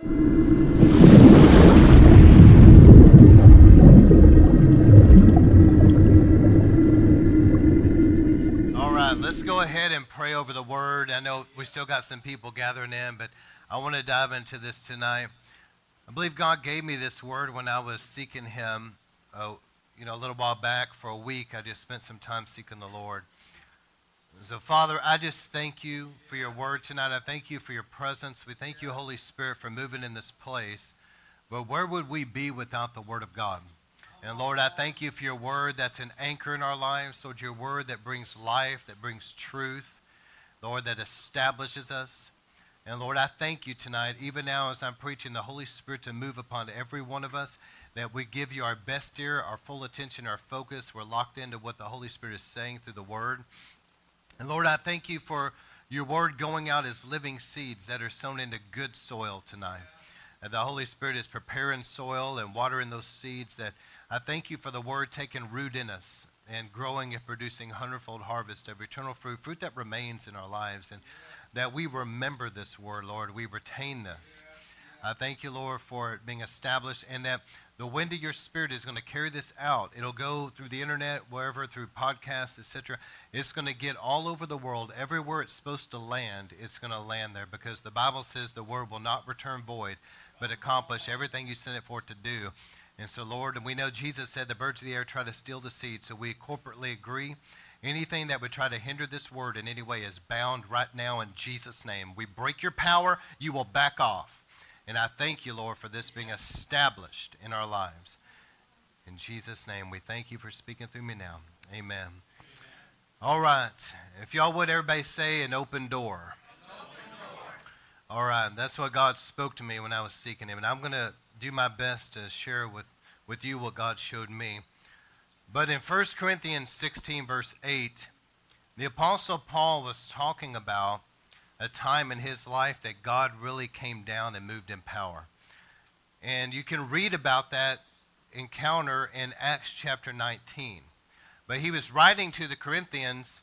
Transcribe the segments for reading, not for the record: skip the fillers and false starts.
All right, let's go ahead and pray over the word. I know we still got some people gathering in, but I want to dive into this tonight. I believe God gave me this word when I was seeking Him, a little while back. For a week, I just spent some time seeking the Lord. So, Father, I just thank you for your word tonight. I thank you for your presence. We thank you, Holy Spirit, for moving in this place. But where would we be without the word of God? And, Lord, I thank you for your word that's an anchor in our lives. Lord, your word that brings life, that brings truth, Lord, that establishes us. And, Lord, I thank you tonight, even now as I'm preaching, the Holy Spirit to move upon every one of us, that we give you our best ear, our full attention, our focus. We're locked into what the Holy Spirit is saying through the word. And, Lord, I thank you for your word going out as living seeds that are sown into good soil tonight. And the Holy Spirit is preparing soil and watering those seeds. That I thank you for the word taking root in us and growing and producing hundredfold harvest of eternal fruit, fruit that remains in our lives. And that we remember this word, Lord. We retain this. I thank you, Lord, for it being established, and that the wind of your Spirit is going to carry this out. It'll go through the internet, wherever, through podcasts, etc. It's going to get all over the world. Everywhere it's supposed to land, it's going to land there, because the Bible says the word will not return void, but accomplish everything you sent it forth to do. And so, Lord, and we know Jesus said the birds of the air try to steal the seed, so we corporately agree. Anything that would try to hinder this word in any way is bound right now in Jesus' name. We break your power, you will back off. And I thank you, Lord, for this being established in our lives. In Jesus' name, we thank you for speaking through me now. Amen. Amen. All right. If y'all would, everybody say an open door. An open door. All right. That's what God spoke to me when I was seeking Him. And I'm going to do my best to share with you what God showed me. But in 1 Corinthians 16, verse 8, the Apostle Paul was talking about a time in his life that God really came down and moved in power. And you can read about that encounter in Acts chapter 19. But he was writing to the Corinthians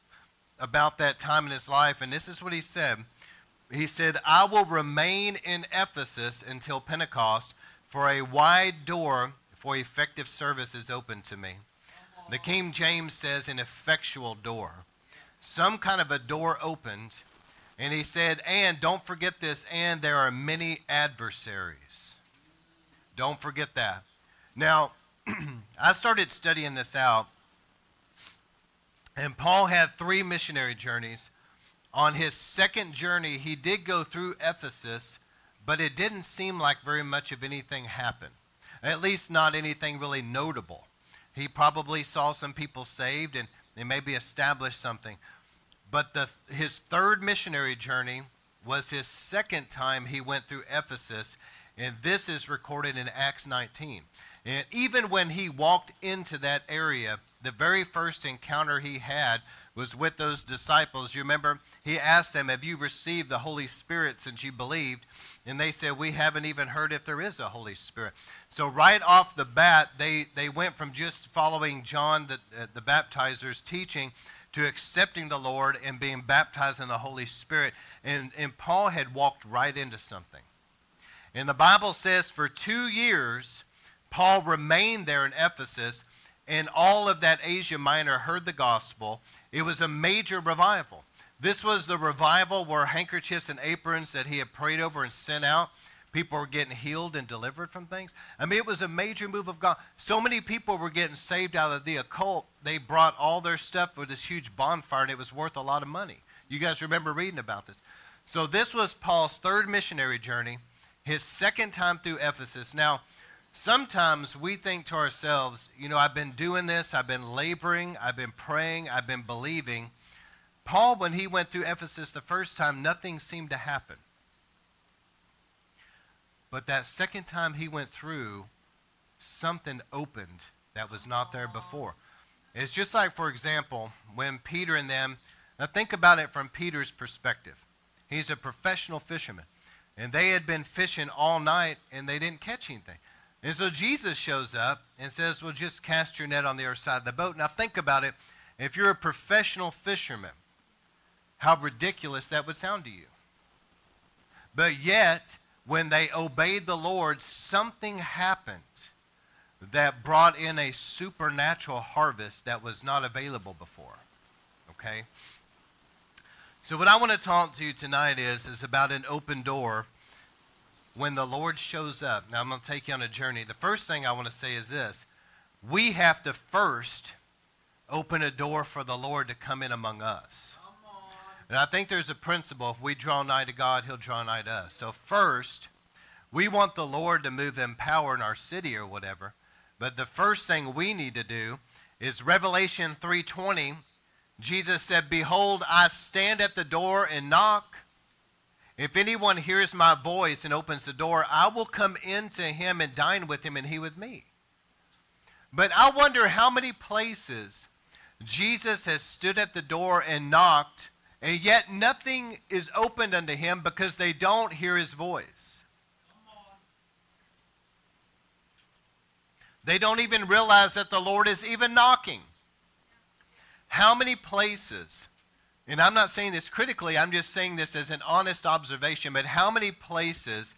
about that time in his life, and this is what he said. He said, "I will remain in Ephesus until Pentecost, for a wide door for effective service is open to me." The King James says an effectual door. Some kind of a door opened. And he said, and don't forget this, and there are many adversaries. Don't forget that. Now, I started studying this out, and Paul had 3 missionary journeys. On his second journey, he did go through Ephesus, but it didn't seem like very much of anything happened, at least not anything really notable. He probably saw some people saved, and they maybe established something. But his third missionary journey was his second time he went through Ephesus, and this is recorded in Acts 19. And even when he walked into that area, the very first encounter he had was with those disciples. You remember, he asked them, "Have you received the Holy Spirit since you believed?" And they said, "We haven't even heard if there is a Holy Spirit." So right off the bat, they went from just following John the Baptizer's teaching to accepting the Lord and being baptized in the Holy Spirit. And Paul had walked right into something. And the Bible says for 2 years, Paul remained there in Ephesus, and all of that Asia Minor heard the gospel. It was a major revival. This was the revival where handkerchiefs and aprons that he had prayed over and sent out, people were getting healed and delivered from things. I mean, it was a major move of God. So many people were getting saved out of the occult. They brought all their stuff with this huge bonfire, and it was worth a lot of money. You guys remember reading about this. So this was Paul's third missionary journey, his second time through Ephesus. Now, sometimes we think to ourselves, I've been doing this. I've been laboring. I've been praying. I've been believing. Paul, when he went through Ephesus the first time, nothing seemed to happen. But that second time he went through, something opened that was not there before. It's just like, for example, when Peter and them, now think about it from Peter's perspective. He's a professional fisherman. And they had been fishing all night, and they didn't catch anything. And so Jesus shows up and says, "Well, just cast your net on the other side of the boat." Now think about it. If you're a professional fisherman, how ridiculous that would sound to you. But yet, when they obeyed the Lord, something happened that brought in a supernatural harvest that was not available before, okay? So what I want to talk to you tonight is about an open door when the Lord shows up. Now, I'm going to take you on a journey. The first thing I want to say is this. We have to first open a door for the Lord to come in among us. And I think there's a principle. If we draw nigh to God, he'll draw nigh to us. So first, we want the Lord to move in power in our city or whatever. But the first thing we need to do is Revelation 3:20. Jesus said, "Behold, I stand at the door and knock. If anyone hears my voice and opens the door, I will come into him and dine with him and he with me." But I wonder how many places Jesus has stood at the door and knocked, and yet nothing is opened unto him because they don't hear his voice. They don't even realize that the Lord is even knocking. How many places, and I'm not saying this critically, I'm just saying this as an honest observation, but how many places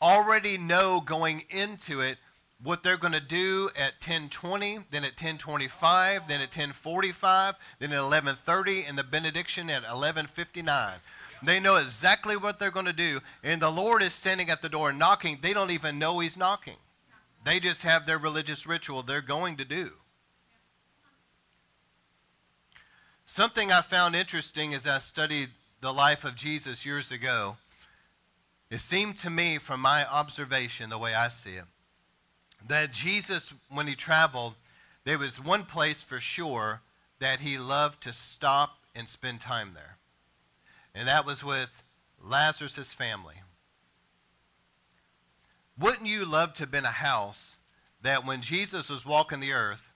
already know going into it what they're going to do at 10:20, then at 10:25, then at 10:45, then at 11:30, and the benediction at 11:59. They know exactly what they're going to do, and the Lord is standing at the door knocking. They don't even know he's knocking. They just have their religious ritual they're going to do. Something I found interesting as I studied the life of Jesus years ago, it seemed to me from my observation, the way I see it, that Jesus, when he traveled, there was one place for sure that he loved to stop and spend time there. And that was with Lazarus' family. Wouldn't you love to have been a house that when Jesus was walking the earth,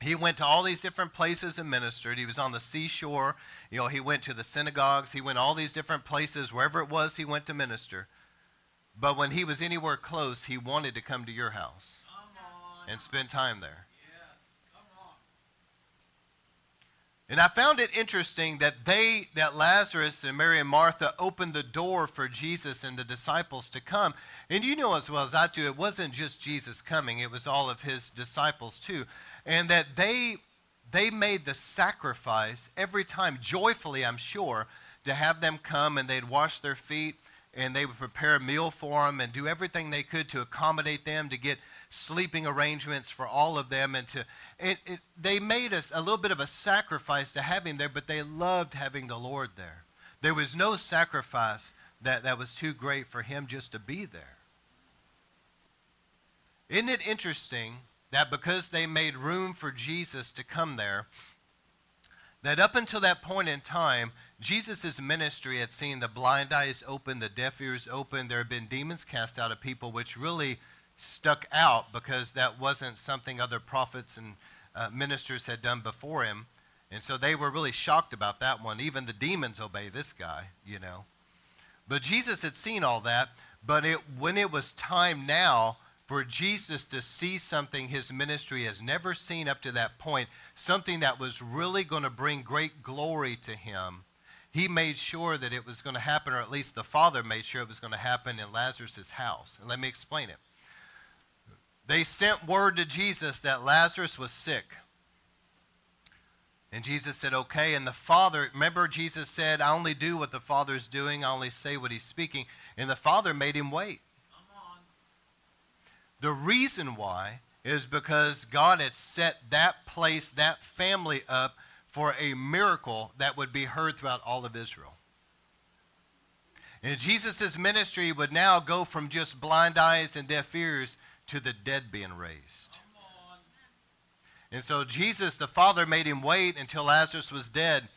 he went to all these different places and ministered. He was on the seashore. You know, he went to the synagogues. He went all these different places. Wherever it was, he went to minister. But when he was anywhere close, he wanted to come to your house and spend time there. Yes. Come on. And I found it interesting that that Lazarus and Mary and Martha opened the door for Jesus and the disciples to come. And you know as well as I do, it wasn't just Jesus coming. It was all of his disciples too. And that they made the sacrifice every time, joyfully I'm sure, to have them come and they'd wash their feet. And they would prepare a meal for them and do everything they could to accommodate them, to get sleeping arrangements for all of them. And they made us a little bit of a sacrifice to have him there, but they loved having the Lord there. There was no sacrifice that was too great for him just to be there. Isn't it interesting that because they made room for Jesus to come there, that up until that point in time, Jesus' ministry had seen the blind eyes open, the deaf ears open. There had been demons cast out of people, which really stuck out because that wasn't something other prophets and ministers had done before him. And so they were really shocked about that one. Even the demons obey this guy, you know. But Jesus had seen all that. But when it was time now for Jesus to see something his ministry has never seen up to that point, something that was really going to bring great glory to him, he made sure that it was going to happen, or at least the Father made sure it was going to happen in Lazarus' house. And let me explain it. They sent word to Jesus that Lazarus was sick. And Jesus said, okay. And the Father, remember Jesus said, I only do what the Father's doing. I only say what he's speaking. And the Father made him wait. The reason why is because God had set that place, that family up for a miracle that would be heard throughout all of Israel. And Jesus' ministry would now go from just blind eyes and deaf ears to the dead being raised. And so Jesus, the Father, made him wait until Lazarus was dead.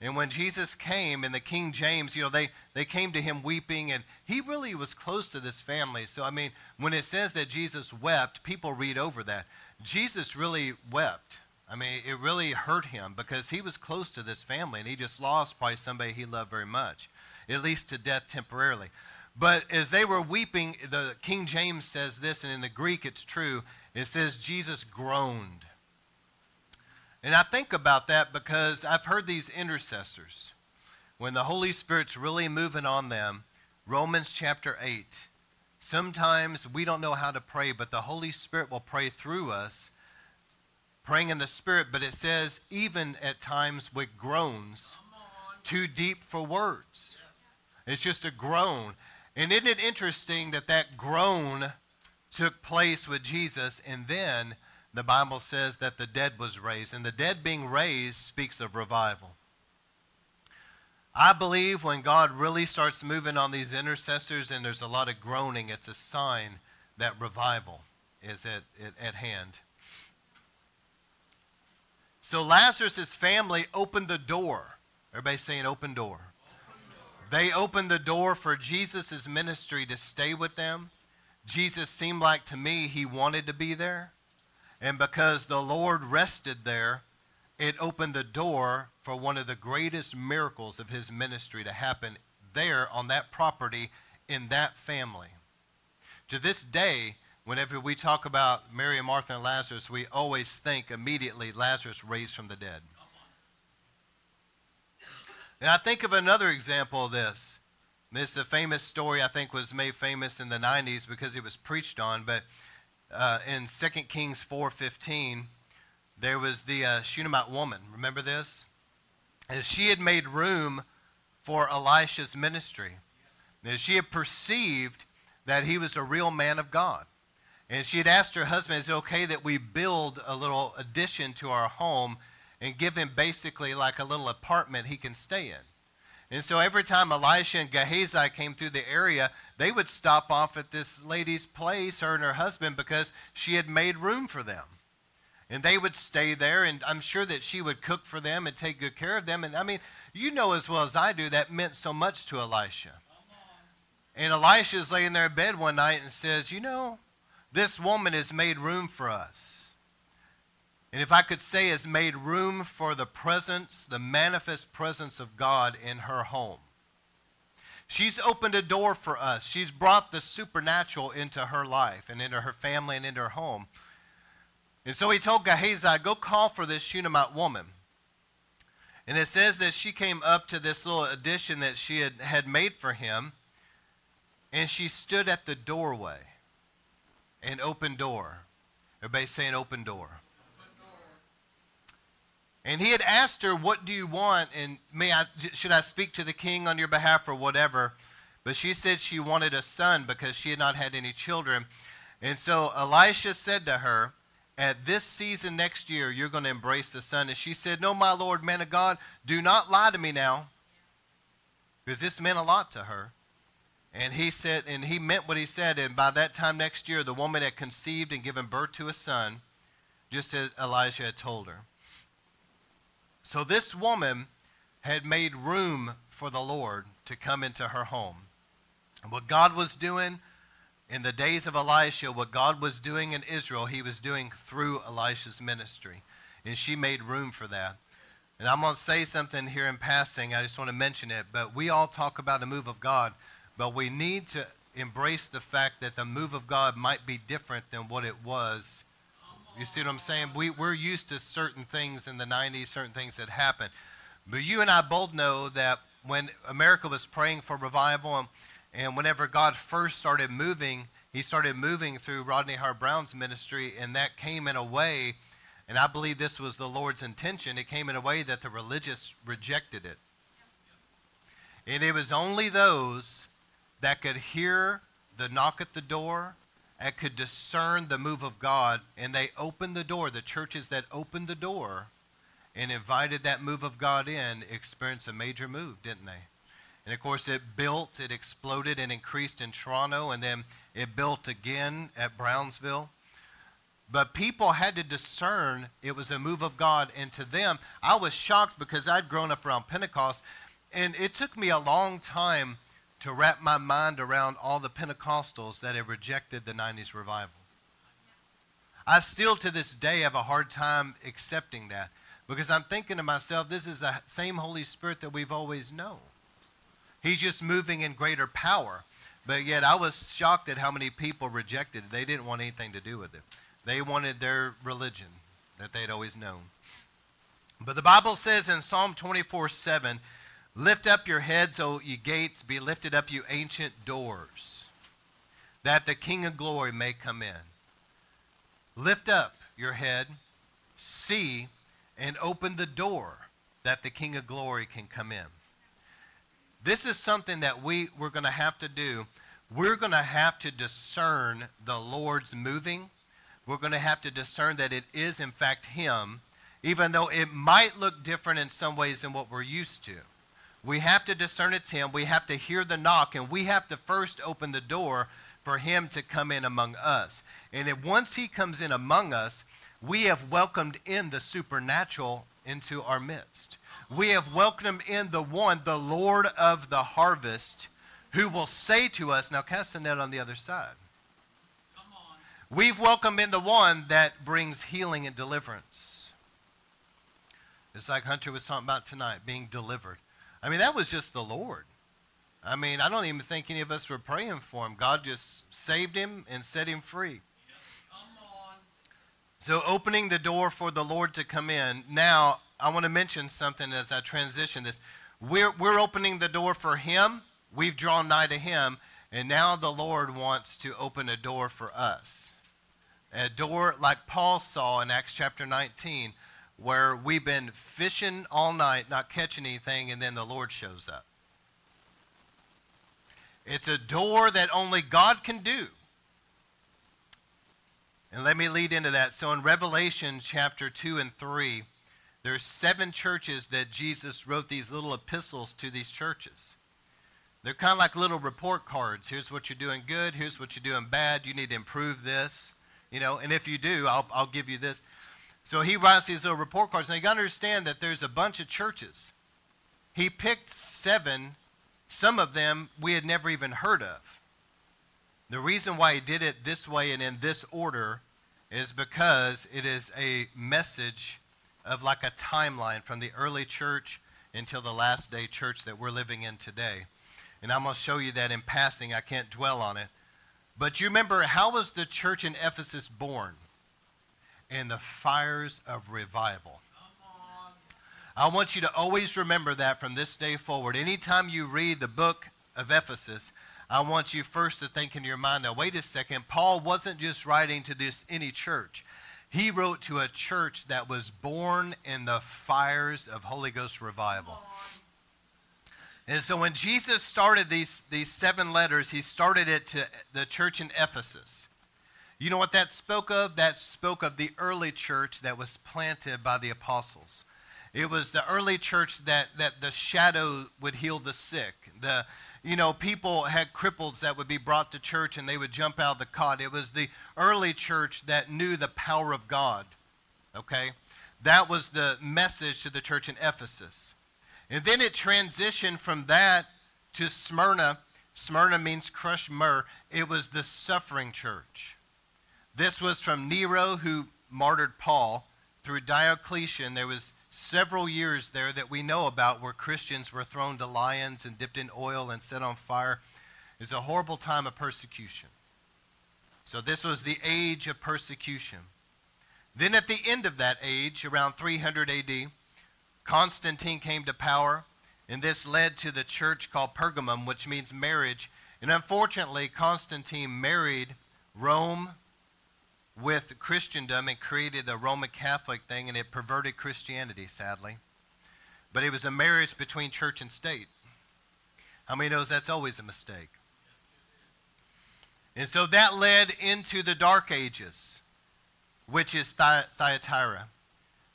And when Jesus came in the King James, you know, they came to him weeping, and he really was close to this family. So, I mean, when it says that Jesus wept, people read over that. Jesus really wept. I mean, it really hurt him because he was close to this family, and he just lost probably somebody he loved very much, at least to death temporarily. But as they were weeping, the King James says this, and in the Greek it's true. It says Jesus groaned. And I think about that because I've heard these intercessors, when the Holy Spirit's really moving on them, Romans chapter 8, Sometimes we don't know how to pray, but the Holy Spirit will pray through us, praying in the Spirit. But it says, even at times with groans, too deep for words. Yes. It's just a groan. And isn't it interesting that that groan took place with Jesus, and then the Bible says that the dead was raised. And the dead being raised speaks of revival. I believe when God really starts moving on these intercessors and there's a lot of groaning, it's a sign that revival is at hand. So Lazarus' family opened the door. Everybody saying open door. Open door. They opened the door for Jesus' ministry to stay with them. Jesus seemed like to me he wanted to be there. And because the Lord rested there, it opened the door for one of the greatest miracles of his ministry to happen there on that property in that family. To this day, whenever we talk about Mary and Martha and Lazarus, we always think immediately Lazarus raised from the dead. And I think of another example of this. This is a famous story, I think was made famous in the 90s because it was preached on, but in 2 Kings 4:15, there was the Shunammite woman. Remember this? And she had made room for Elisha's ministry. Yes. And she had perceived that he was a real man of God. And she had asked her husband, is it okay that we build a little addition to our home and give him basically like a little apartment he can stay in? And so every time Elisha and Gehazi came through the area, they would stop off at this lady's place, her and her husband, because she had made room for them. And they would stay there, and I'm sure that she would cook for them and take good care of them. And I mean, you know as well as I do, that meant so much to Elisha. And Elisha's laying there in bed one night and says, you know, this woman has made room for us. And if I could say, has made room for the presence, the manifest presence of God in her home. She's opened a door for us. She's brought the supernatural into her life and into her family and into her home. And so he told Gehazi, go call for this Shunammite woman. And it says that she came up to this little addition that she had made for him. And she stood at the doorway. An open door. Everybody saying open door. Open door. And he had asked her, what do you want? And should I speak to the king on your behalf or whatever? But she said she wanted a son because she had not had any children. And so Elisha said to her, at this season next year, you're going to embrace the son. And she said, no, my Lord, man of God, do not lie to me now. Because this meant a lot to her. And he said, and he meant what he said. And by that time next year, the woman had conceived and given birth to a son, just as Elisha had told her. So this woman had made room for the Lord to come into her home. And what God was doing in the days of Elisha, what God was doing in Israel, he was doing through Elisha's ministry. And she made room for that. And I'm going to say something here in passing. I just want to mention it. But we all talk about the move of God. But we need to embrace the fact that the move of God might be different than what it was. You see what I'm saying? We're used to certain things in the 90s, certain things that happened. But you and I both know that when America was praying for revival and whenever God first started moving, he started moving through Rodney Howard Brown's ministry, and that came in a way, and I believe this was the Lord's intention, it came in a way that the religious rejected it. And it was only those that could hear the knock at the door and could discern the move of God, and they opened the door. The churches that opened the door and invited that move of God in experienced a major move, didn't they? And, of course, it built, it exploded and increased in Toronto, and then it built again at Brownsville. But people had to discern it was a move of God, and to them, I was shocked because I'd grown up around Pentecost, and it took me a long time to wrap my mind around all the Pentecostals that had rejected the 90s revival. I still, to this day, have a hard time accepting that because I'm thinking to myself, this is the same Holy Spirit that we've always known. He's just moving in greater power. But yet I was shocked at how many people rejected it. They didn't want anything to do with it. They wanted their religion that they'd always known. But the Bible says in Psalm 24:7, lift up your heads, O ye gates, be lifted up, you ancient doors, that the King of glory may come in. Lift up your head, see, and open the door that the King of glory can come in. This is something that we're going to have to do. We're going to have to discern the Lord's moving. We're going to have to discern that it is, in fact, Him, even though it might look different in some ways than what we're used to. We have to discern it's Him. We have to hear the knock, and we have to first open the door for Him to come in among us. And then once He comes in among us, we have welcomed in the supernatural into our midst. We have welcomed in the one, the Lord of the harvest, who will say to us, now cast the net on the other side. Come on. We've welcomed in the one that brings healing and deliverance. It's like Hunter was talking about tonight, being delivered. I mean, that was just the Lord. I mean, I don't even think any of us were praying for him. God just saved him and set him free. Yes. Come on. So opening the door for the Lord to come in. Now, I want to mention something as I transition this. We're opening the door for Him. We've drawn nigh to Him. And now the Lord wants to open a door for us. A door like Paul saw in Acts chapter 19, where we've been fishing all night, not catching anything, and then the Lord shows up. It's a door that only God can do. And let me lead into that. So in Revelation chapter 2 and 3, there's 7 churches that Jesus wrote these little epistles to these churches. They're kind of like little report cards. Here's what you're doing good. Here's what you're doing bad. You need to improve this. You know, and if you do, I'll give you this. So he writes these little report cards. Now you got to understand that there's a bunch of churches. He picked 7. Some of them we had never even heard of. The reason why he did it this way and in this order is because it is a message of like a timeline from the early church until the last day church that we're living in today. And I'm going to show you that in passing. I can't dwell on it. But you remember, how was the church in Ephesus born? In the fires of revival. I want you to always remember that from this day forward. Anytime you read the book of Ephesus, I want you first to think in your mind, now wait a second, Paul wasn't just writing to this any church. He wrote to a church that was born in the fires of Holy Ghost revival. And so when Jesus started these 7 letters, he started it to the church in Ephesus. You know what that spoke of? That spoke of the early church that was planted by the apostles. It was the early church that the shadow would heal the sick. People had cripples that would be brought to church and they would jump out of the cot. It was the early church that knew the power of God, okay? That was the message to the church in Ephesus. And then it transitioned from that to Smyrna. Smyrna means crushed myrrh. It was the suffering church. This was from Nero, who martyred Paul, through Diocletian. There was several years there that we know about where Christians were thrown to lions and dipped in oil and set on fire. It was a horrible time of persecution. So this was the age of persecution. Then at the end of that age, around 300 AD, Constantine came to power, and this led to the church called Pergamum, which means marriage. And unfortunately, Constantine married Rome with Christendom and created the Roman Catholic thing, and it perverted Christianity, sadly. But it was a marriage between church and state. How many knows that's always a mistake? Yes, and so that led into the Dark Ages, which is Thyatira.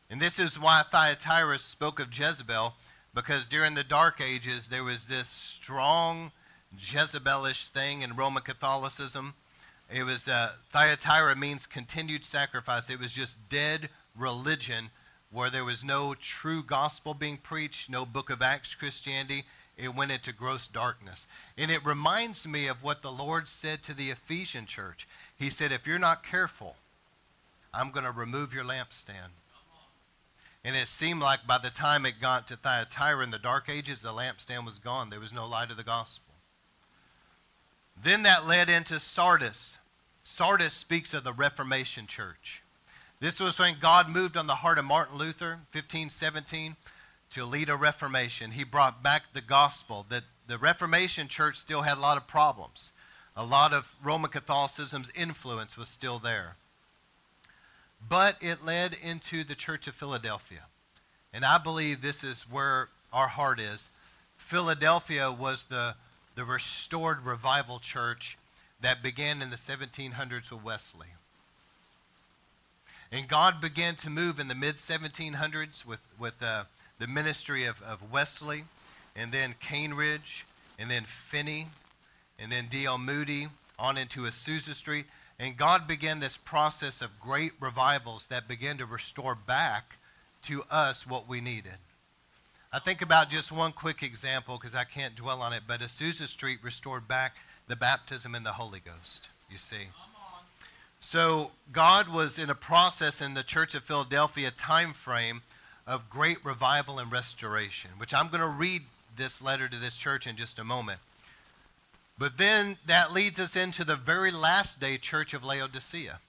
And this is why Thyatira spoke of Jezebel, because during the Dark Ages there was this strong Jezebelish thing in Roman Catholicism. It was Thyatira means continued sacrifice. It was just dead religion where there was no true gospel being preached, no Book of Acts Christianity. It went into gross darkness. And it reminds me of what the Lord said to the Ephesian church. He said, if you're not careful, I'm going to remove your lampstand. And it seemed like by the time it got to Thyatira in the Dark Ages, the lampstand was gone. There was no light of the gospel. Then that led into Sardis. Sardis speaks of the Reformation church. This was when God moved on the heart of Martin Luther, 1517, to lead a reformation. He brought back the gospel. The Reformation church still had a lot of problems. A lot of Roman Catholicism's influence was still there. But it led into the Church of Philadelphia. And I believe this is where our heart is. Philadelphia was the restored revival church that began in the 1700s with Wesley. And God began to move in the mid-1700s with the ministry of Wesley, and then Cambridge, and then Finney, and then D.L. Moody, on into Azusa Street. And God began this process of great revivals that began to restore back to us what we needed. I think about just one quick example because I can't dwell on it, but Azusa Street restored back the baptism in the Holy Ghost, you see. So God was in a process in the Church of Philadelphia time frame of great revival and restoration, which I'm going to read this letter to this church in just a moment. But then that leads us into the very last day Church of Laodicea.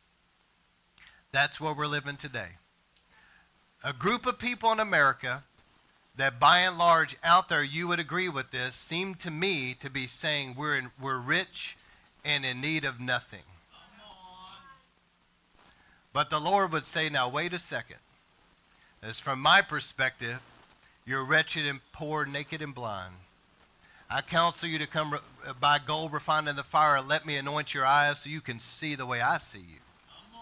That's where we're living today. A group of people in America that by and large out there, you would agree with this, seem to me to be saying we're rich and in need of nothing. But the Lord would say, now wait a second. As from my perspective, you're wretched and poor, naked and blind. I counsel you to come by gold refined in the fire and let me anoint your eyes so you can see the way I see you.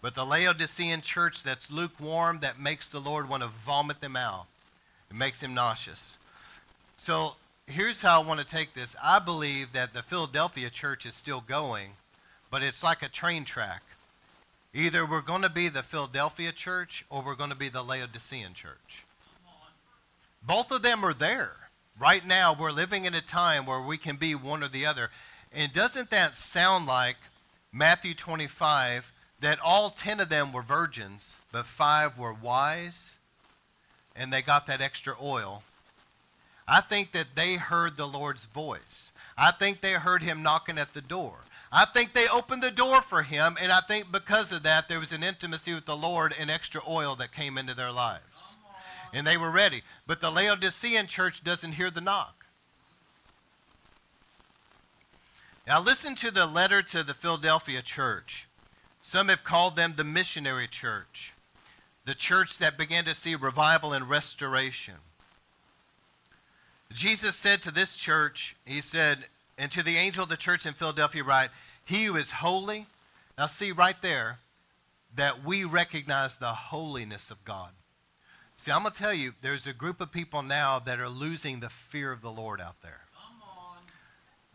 But the Laodicean church that's lukewarm, that makes the Lord want to vomit them out. It makes him nauseous. So here's how I want to take this. I believe that the Philadelphia church is still going, but it's like a train track. Either we're going to be the Philadelphia church or we're going to be the Laodicean church. Both of them are there. Right now, we're living in a time where we can be one or the other. And doesn't that sound like Matthew 25, that all 10 of them were virgins, but 5 were wise, and they got that extra oil? I think that they heard the Lord's voice. I think they heard him knocking at the door. I think they opened the door for him, and I think because of that, there was an intimacy with the Lord and extra oil that came into their lives. And they were ready. But the Laodicean church doesn't hear the knock. Now listen to the letter to the Philadelphia church. Some have called them the missionary church, the church that began to see revival and restoration. Jesus said to this church, he said, and to the angel of the church in Philadelphia write, he who is holy. Now see right there that we recognize the holiness of God. See, I'm going to tell you, there's a group of people now that are losing the fear of the Lord out there. Come on.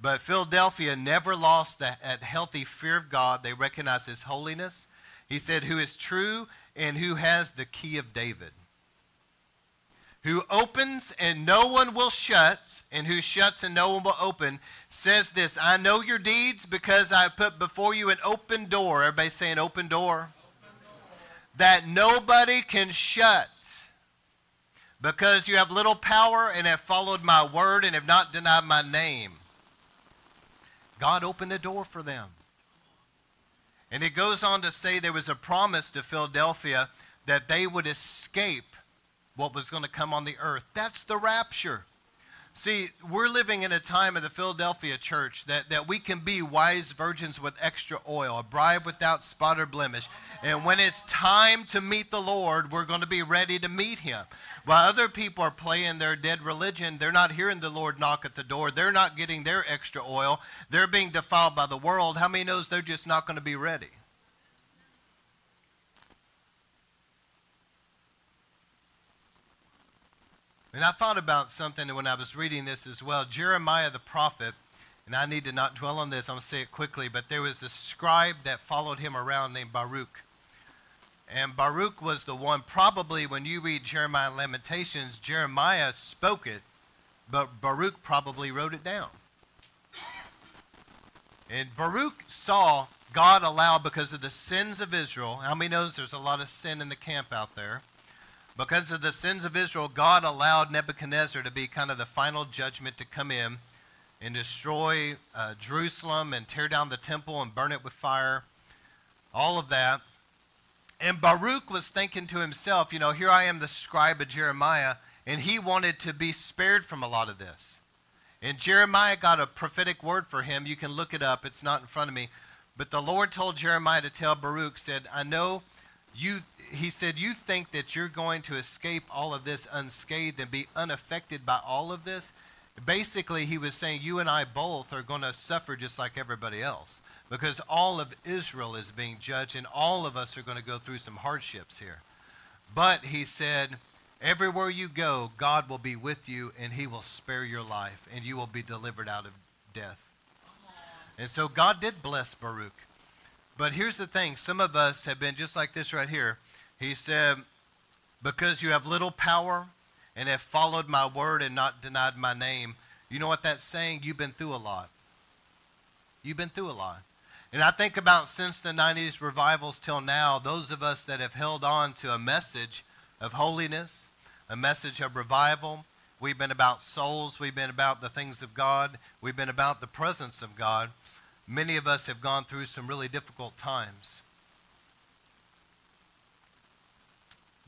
But Philadelphia never lost that healthy fear of God. They recognize his holiness. He said, who is true and who has the key of David, who opens and no one will shut, and who shuts and no one will open, says this, I know your deeds because I put before you an open door. Everybody saying open door. Open door. That nobody can shut. Because you have little power and have followed my word and have not denied my name. God opened a door for them. And it goes on to say there was a promise to Philadelphia that they would escape what was going to come on the earth. That's the rapture. See, we're living in a time of the Philadelphia church that we can be wise virgins with extra oil, a bride without spot or blemish. And when it's time to meet the Lord, we're going to be ready to meet him. While other people are playing their dead religion, they're not hearing the Lord knock at the door. They're not getting their extra oil. They're being defiled by the world. How many knows they're just not going to be ready? And I thought about something when I was reading this as well. Jeremiah the prophet, and I need to not dwell on this. I'm going to say it quickly, but there was this scribe that followed him around named Baruch. And Baruch was the one, probably when you read Jeremiah and Lamentations, Jeremiah spoke it, but Baruch probably wrote it down. And Baruch saw God allow, because of the sins of Israel. How many knows there's a lot of sin in the camp out there? Because of the sins of Israel, God allowed Nebuchadnezzar to be kind of the final judgment to come in and destroy Jerusalem and tear down the temple and burn it with fire, all of that. And Baruch was thinking to himself, here I am, the scribe of Jeremiah, and he wanted to be spared from a lot of this. And Jeremiah got a prophetic word for him. You can look it up. It's not in front of me. But the Lord told Jeremiah to tell Baruch, said, I know you, he said, you think that you're going to escape all of this unscathed and be unaffected by all of this? Basically, he was saying you and I both are going to suffer just like everybody else, because all of Israel is being judged and all of us are going to go through some hardships here. But he said, everywhere you go, God will be with you and he will spare your life and you will be delivered out of death. And so God did bless Baruch. But here's the thing. Some of us have been just like this right here. He said, because you have little power and have followed my word and not denied my name. You know what that's saying? You've been through a lot. You've been through a lot. And I think about since the 90s revivals till now, those of us that have held on to a message of holiness, a message of revival, we've been about souls, we've been about the things of God, we've been about the presence of God. Many of us have gone through some really difficult times.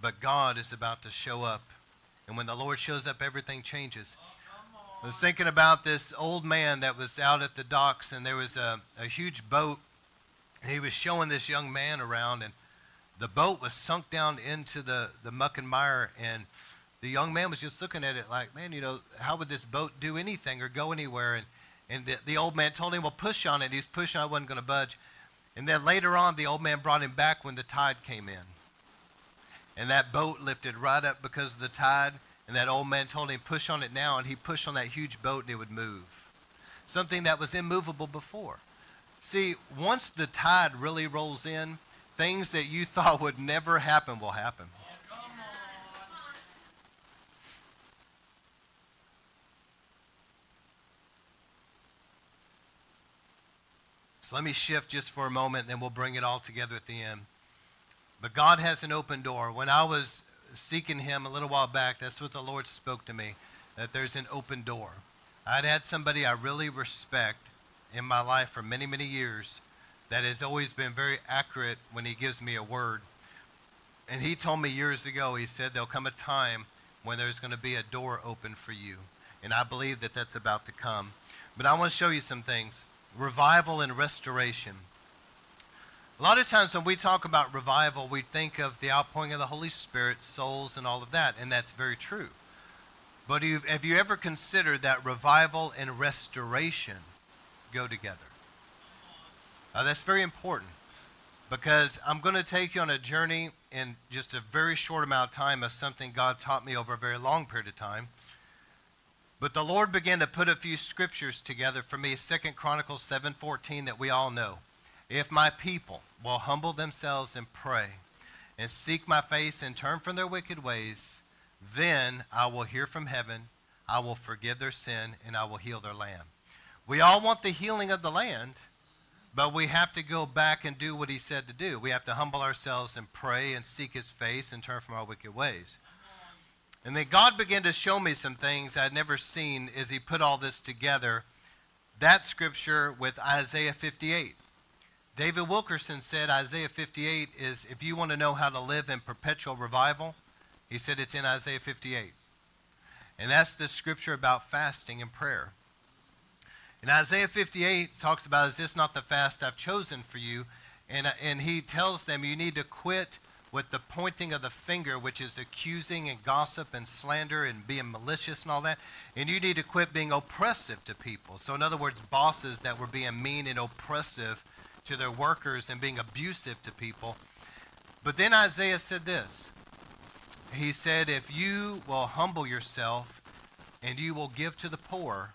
But God is about to show up. And when the Lord shows up, everything changes. I was thinking about this old man that was out at the docks, and there was a huge boat. He was showing this young man around, and the boat was sunk down into the muck and mire, and the young man was just looking at it like, man, you know, how would this boat do anything or go anywhere? And the old man told him, well, push on it. He was pushing, I wasn't going to budge. And then later on, the old man brought him back when the tide came in. And that boat lifted right up because of the tide. And that old man told him, push on it now. And he pushed on that huge boat and it would move. Something that was immovable before. See, once the tide really rolls in, things that you thought would never happen will happen. So let me shift just for a moment, then we'll bring it all together at the end. But God has an open door. When I was seeking him a little while back, that's what the Lord spoke to me, that there's an open door. I'd had somebody I really respect in my life for many, many years that has always been very accurate when he gives me a word. And he told me years ago, he said, there'll come a time when there's going to be a door open for you. And I believe that that's about to come. But I want to show you some things. Revival and restoration. A lot of times when we talk about revival, we think of the outpouring of the Holy Spirit, souls, and all of that, and that's very true. But have you ever considered that revival and restoration go together? Now, that's very important, because I'm going to take you on a journey in just a very short amount of time of something God taught me over a very long period of time. But the Lord began to put a few scriptures together for me, 2 Chronicles 7:14, that we all know. If my people will humble themselves and pray and seek my face and turn from their wicked ways, then I will hear from heaven, I will forgive their sin, and I will heal their land. We all want the healing of the land, but we have to go back and do what he said to do. We have to humble ourselves and pray and seek his face and turn from our wicked ways. And then God began to show me some things I'd never seen as he put all this together. That scripture with Isaiah 58. David Wilkerson said Isaiah 58 is, if you want to know how to live in perpetual revival, he said it's in Isaiah 58. And that's the scripture about fasting and prayer. And Isaiah 58 talks about, is this not the fast I've chosen for you? And he tells them you need to quit with the pointing of the finger, which is accusing and gossip and slander and being malicious and all that. And you need to quit being oppressive to people. So in other words, bosses that were being mean and oppressive to their workers and being abusive to people. But then Isaiah said this. He said, if you will humble yourself and you will give to the poor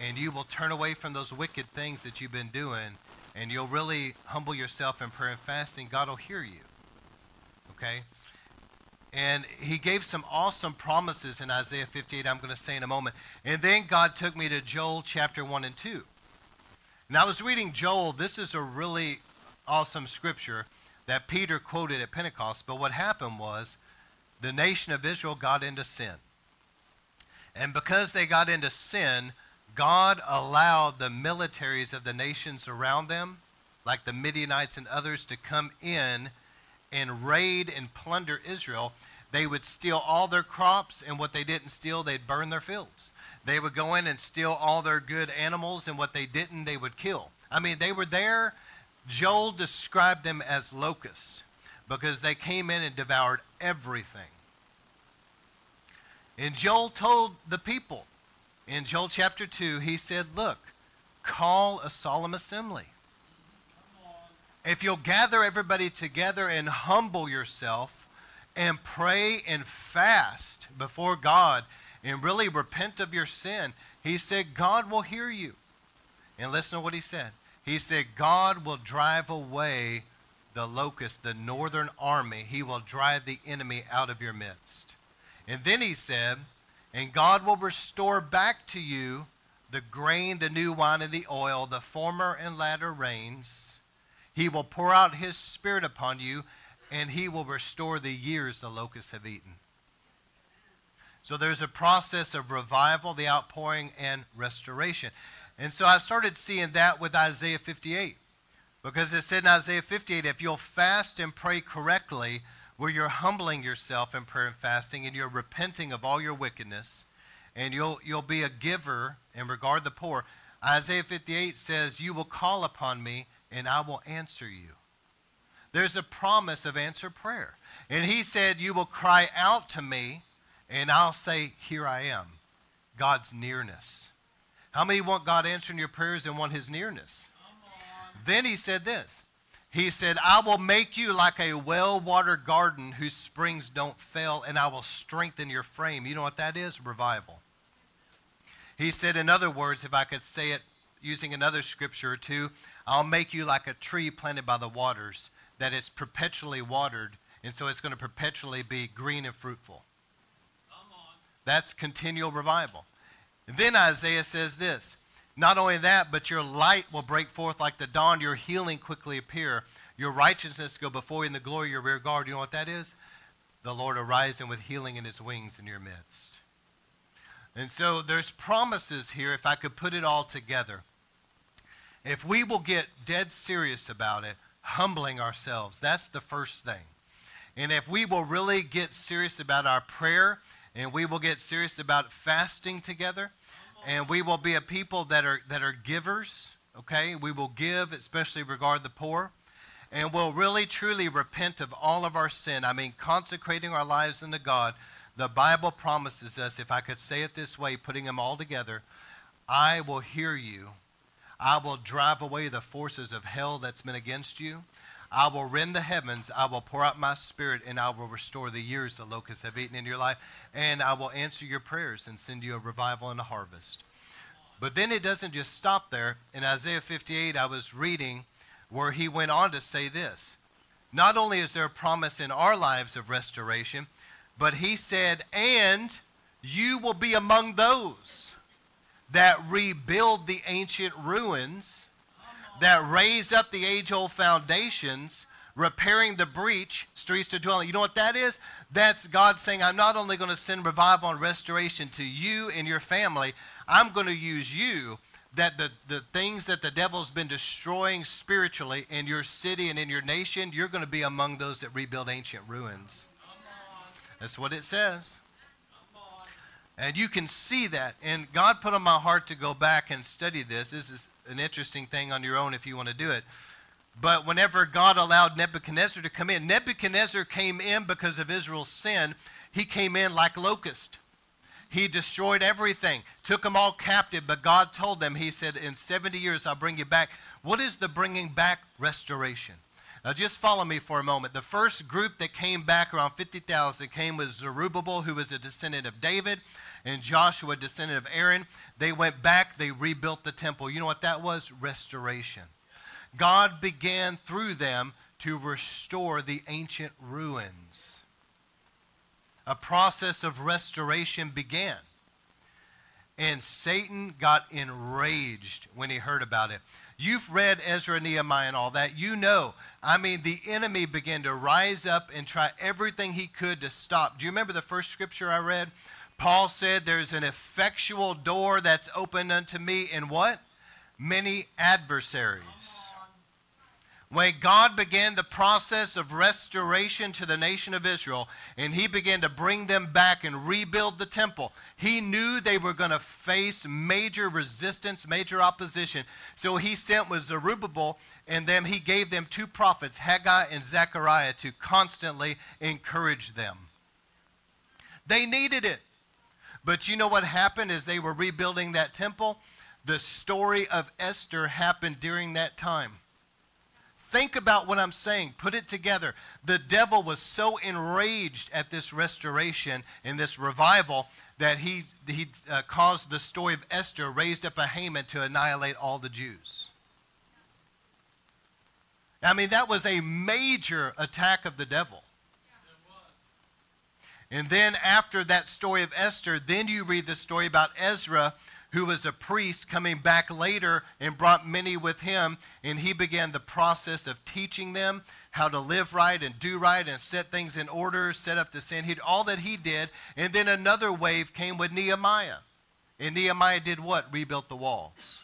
and you will turn away from those wicked things that you've been doing and you'll really humble yourself in prayer and fasting, God will hear you. Okay? And he gave some awesome promises in Isaiah 58, I'm going to say in a moment. And then God took me to Joel chapter 1 and 2. Now, I was reading Joel. This is a really awesome scripture that Peter quoted at Pentecost. But what happened was the nation of Israel got into sin. And because they got into sin, God allowed the militaries of the nations around them, like the Midianites and others, to come in and raid and plunder Israel. They would steal all their crops, and what they didn't steal, they'd burn their fields. They would go in and steal all their good animals, and what they didn't, they would kill. I mean, they were there. Joel described them as locusts because they came in and devoured everything. And Joel told the people in Joel chapter 2, he said, look, call a solemn assembly. If you'll gather everybody together and humble yourself and pray and fast before God and really repent of your sin, he said, God will hear you. And listen to what he said. He said, God will drive away the locust, the northern army. He will drive the enemy out of your midst. And then he said, and God will restore back to you the grain, the new wine, and the oil, the former and latter rains. He will pour out his spirit upon you, and he will restore the years the locusts have eaten. So there's a process of revival, the outpouring, and restoration. And so I started seeing that with Isaiah 58, because it said in Isaiah 58, if you'll fast and pray correctly, where you're humbling yourself in prayer and fasting and you're repenting of all your wickedness, and you'll be a giver and regard the poor. Isaiah 58 says, you will call upon me and I will answer you. There's a promise of answered prayer. And he said, you will cry out to me and I'll say, here I am. God's nearness. How many want God answering your prayers and want his nearness? Then he said this. He said, I will make you like a well-watered garden whose springs don't fail, and I will strengthen your frame. You know what that is? Revival. He said, in other words, if I could say it using another scripture or two, I'll make you like a tree planted by the waters that is perpetually watered, and so it's going to perpetually be green and fruitful. That's continual revival. And then Isaiah says this. Not only that, but your light will break forth like the dawn. Your healing quickly appear. Your righteousness go before you in the glory of your rear guard. You know what that is? The Lord arising with healing in his wings in your midst. And so there's promises here, if I could put it all together. If we will get dead serious about it, humbling ourselves, that's the first thing. And if we will really get serious about our prayer, and we will get serious about fasting together, and we will be a people that are givers, okay? We will give, especially regard the poor. And we'll really, truly repent of all of our sin. I mean, consecrating our lives unto God. The Bible promises us, if I could say it this way, putting them all together, I will hear you. I will drive away the forces of hell that's been against you. I will rend the heavens. I will pour out my spirit, and I will restore the years the locusts have eaten in your life. And I will answer your prayers and send you a revival and a harvest. But then it doesn't just stop there. In Isaiah 58, I was reading where he went on to say this. Not only is there a promise in our lives of restoration, but he said, and you will be among those that rebuild the ancient ruins, that raise up the age-old foundations, repairing the breach, streets to dwell in. You know what that is? That's God saying, I'm not only going to send revival and restoration to you and your family, I'm going to use you, that the things that the devil's been destroying spiritually in your city and in your nation, you're going to be among those that rebuild ancient ruins. That's what it says. And you can see that. And God put on my heart to go back and study this. This is an interesting thing on your own if you want to do it. But whenever God allowed Nebuchadnezzar to come in, Nebuchadnezzar came in because of Israel's sin. He came in like locust. He destroyed everything, took them all captive. But God told them, he said, in 70 years, I'll bring you back. What is the bringing back? Restoration. Now, just follow me for a moment. The first group that came back, around 50,000, came with Zerubbabel, who was a descendant of David, and Joshua, descendant of Aaron. They went back. They rebuilt the temple. You know what that was? Restoration. God began through them to restore the ancient ruins. A process of restoration began. And Satan got enraged when he heard about it. You've read Ezra and Nehemiah and all that. You know, I mean, the enemy began to rise up and try everything he could to stop. Do you remember the first scripture I read? Paul said, there's an effectual door that's opened unto me in what? Many adversaries. when God began the process of restoration to the nation of Israel, and he began to bring them back and rebuild the temple, he knew they were going to face major resistance, major opposition. So he sent with Zerubbabel and them, he gave them two prophets, Haggai and Zechariah, to constantly encourage them. They needed it. But you know what happened as they were rebuilding that temple? The story of Esther happened during that time. Think about what I'm saying. Put it together. The devil was so enraged at this restoration and this revival that he caused the story of Esther, raised up a Haman to annihilate all the Jews. I mean, that was a major attack of the devil. And then after that story of Esther, then you read the story about Ezra, who was a priest coming back later and brought many with him. And he began the process of teaching them how to live right and do right and set things in order, set up the Sanhedrin, all that he did. And then another wave came with Nehemiah. And Nehemiah did what? Rebuilt the walls.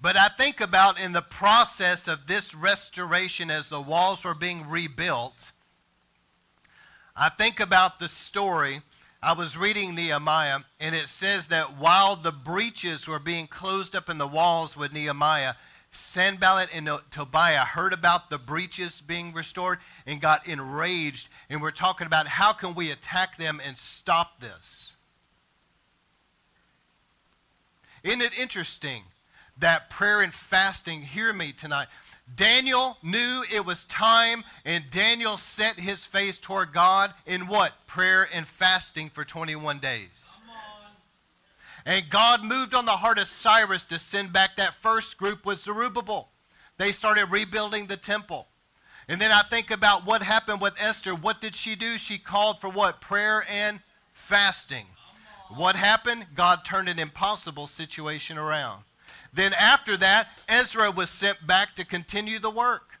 But I think about in the process of this restoration as the walls were being rebuilt, I think about the story. I was reading Nehemiah, and it says that while the breaches were being closed up in the walls with Nehemiah, Sanballat and Tobiah heard about the breaches being restored and got enraged. And we're talking about how can we attack them and stop this? Isn't it interesting that prayer and fasting, hear me tonight, Daniel knew it was time, and Daniel set his face toward God in what? Prayer and fasting for 21 days. And God moved on the heart of Cyrus to send back that first group with Zerubbabel. They started rebuilding the temple. And then I think about what happened with Esther. What did she do? She called for what? Prayer and fasting. What happened? God turned an impossible situation around. Then after that, Ezra was sent back to continue the work.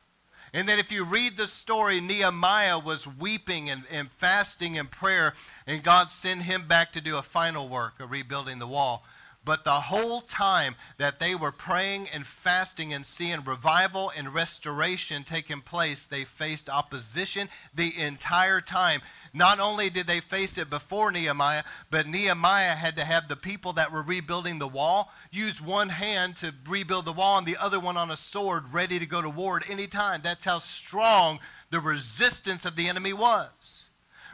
And then if you read the story, Nehemiah was weeping and fasting and prayer, and God sent him back to do a final work of rebuilding the wall. But the whole time that they were praying and fasting and seeing revival and restoration taking place, they faced opposition the entire time. Not only did they face it before Nehemiah, but Nehemiah had to have the people that were rebuilding the wall use one hand to rebuild the wall and the other one on a sword ready to go to war at any time. That's how strong the resistance of the enemy was.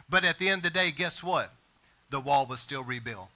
But at the end of the day, guess what? The wall was still rebuilt.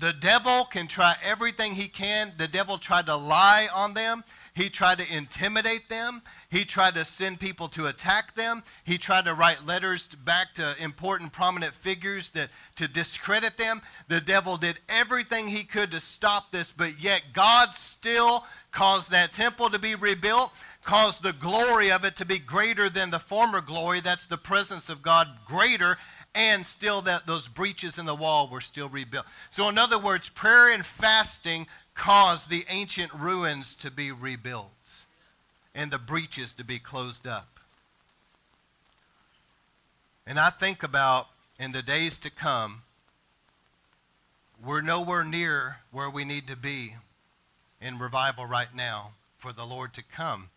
The devil can try everything he can. The devil tried to lie on them. He tried to intimidate them. He tried to send people to attack them. He tried to write letters back to important, prominent figures to discredit them. The devil did everything he could to stop this, but yet God still caused that temple to be rebuilt, caused the glory of it to be greater than the former glory. That's the presence of God greater. And still that those breaches in the wall were still rebuilt. So in other words, prayer and fasting caused the ancient ruins to be rebuilt and the breaches to be closed up. And I think about in the days to come, we're nowhere near where we need to be in revival right now for the Lord to come.